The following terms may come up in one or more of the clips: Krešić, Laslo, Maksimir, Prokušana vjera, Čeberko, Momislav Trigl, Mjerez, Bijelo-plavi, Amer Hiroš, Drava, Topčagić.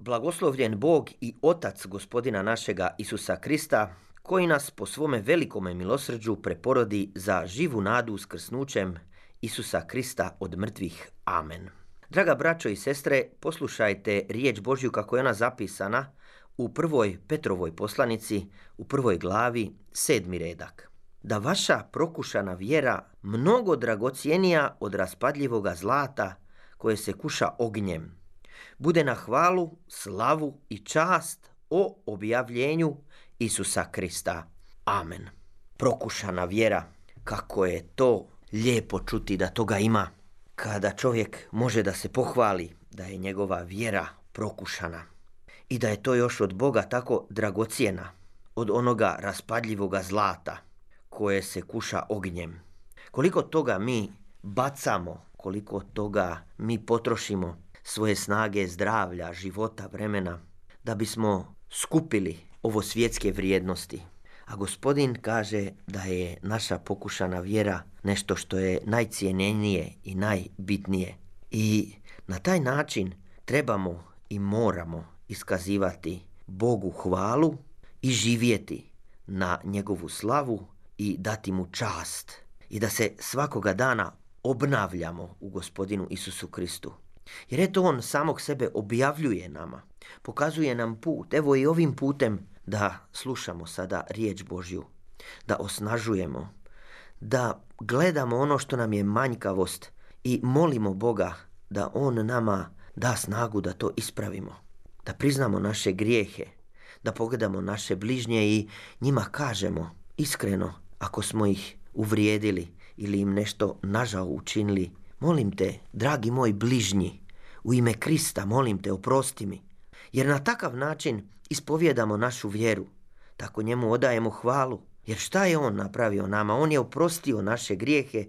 Blagoslovljen Bog i Otac gospodina našega Isusa Krista, koji nas po svome velikome milosrđu preporodi za živu nadu uskrsnućem Isusa Krista od mrtvih. Amen. Draga braćo i sestre, poslušajte riječ Božju kako je ona zapisana u prvoj Petrovoj poslanici, u prvoj glavi, 7. redak. Da vaša prokušana vjera mnogo dragocjenija od raspadljivoga zlata koje se kuša ognjem, bude na hvalu, slavu i čast o objavljenju Isusa Krista. Amen. Prokušana vjera, kako je to lijepo čuti da toga ima, kada čovjek može da se pohvali da je njegova vjera prokušana i da je to još od Boga tako dragocjena, od onoga raspadljivoga zlata koje se kuša ognjem. Koliko toga mi bacamo, koliko toga mi potrošimo svoje snage, zdravlja, života, vremena, da bismo skupili ovo svjetske vrijednosti. A gospodin kaže da je naša pokušana vjera nešto što je najcijenjenije i najbitnije. I na taj način trebamo i moramo iskazivati Bogu hvalu i živjeti na njegovu slavu i dati mu čast. I da se svakoga dana obnavljamo u gospodinu Isusu Kristu. Jer eto, on samog sebe objavljuje nama, pokazuje nam put. Evo i ovim putem da slušamo sada riječ Božju, da osnažujemo, da gledamo ono što nam je manjkavost i molimo Boga da on nama da snagu da to ispravimo, da priznamo naše grijehe, da pogledamo naše bližnje i njima kažemo iskreno ako smo ih uvrijedili ili im nešto nažao učinili. Molim te, dragi moj bližnji, u ime Krista, molim te, oprosti mi. Jer na takav način ispovijedamo našu vjeru. Tako njemu odajemo hvalu. Jer šta je on napravio nama? On je oprostio naše grijehe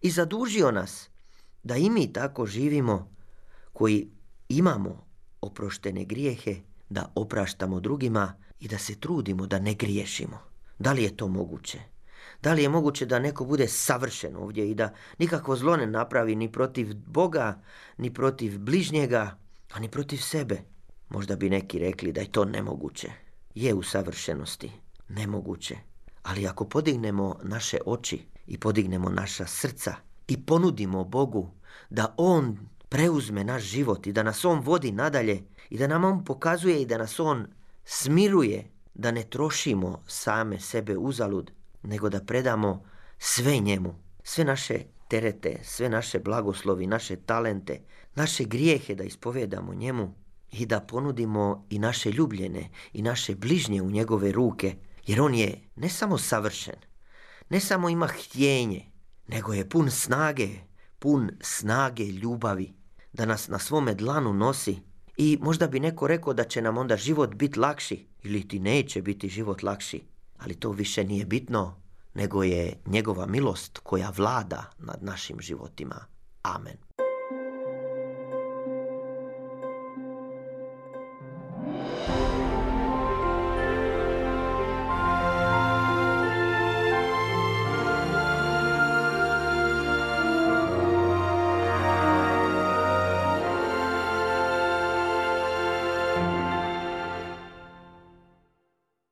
i zadužio nas da i mi tako živimo, koji imamo oproštene grijehe, da opraštamo drugima i da se trudimo da ne griješimo. Da li je to moguće? Da li je moguće da neko bude savršen ovdje i da nikakvo zlo ne napravi ni protiv Boga, ni protiv bližnjega, a ni protiv sebe? Možda bi neki rekli da je to nemoguće. Je u savršenosti nemoguće. Ali ako podignemo naše oči i podignemo naša srca i ponudimo Bogu da on preuzme naš život i da nas on vodi nadalje i da nam on pokazuje i da nas on smiruje, da ne trošimo same sebe uzalud, nego da predamo sve njemu, sve naše terete, sve naše blagoslovi, naše talente, naše grijehe da ispovedamo njemu i da ponudimo i naše ljubljene i naše bližnje u njegove ruke, jer on je ne samo savršen, ne samo ima htjenje, nego je pun snage ljubavi, da nas na svome dlanu nosi. I možda bi neko rekao da će nam onda život biti lakši, ili ti neće biti život lakši. Ali to više nije bitno, nego je njegova milost koja vlada nad našim životima. Amen.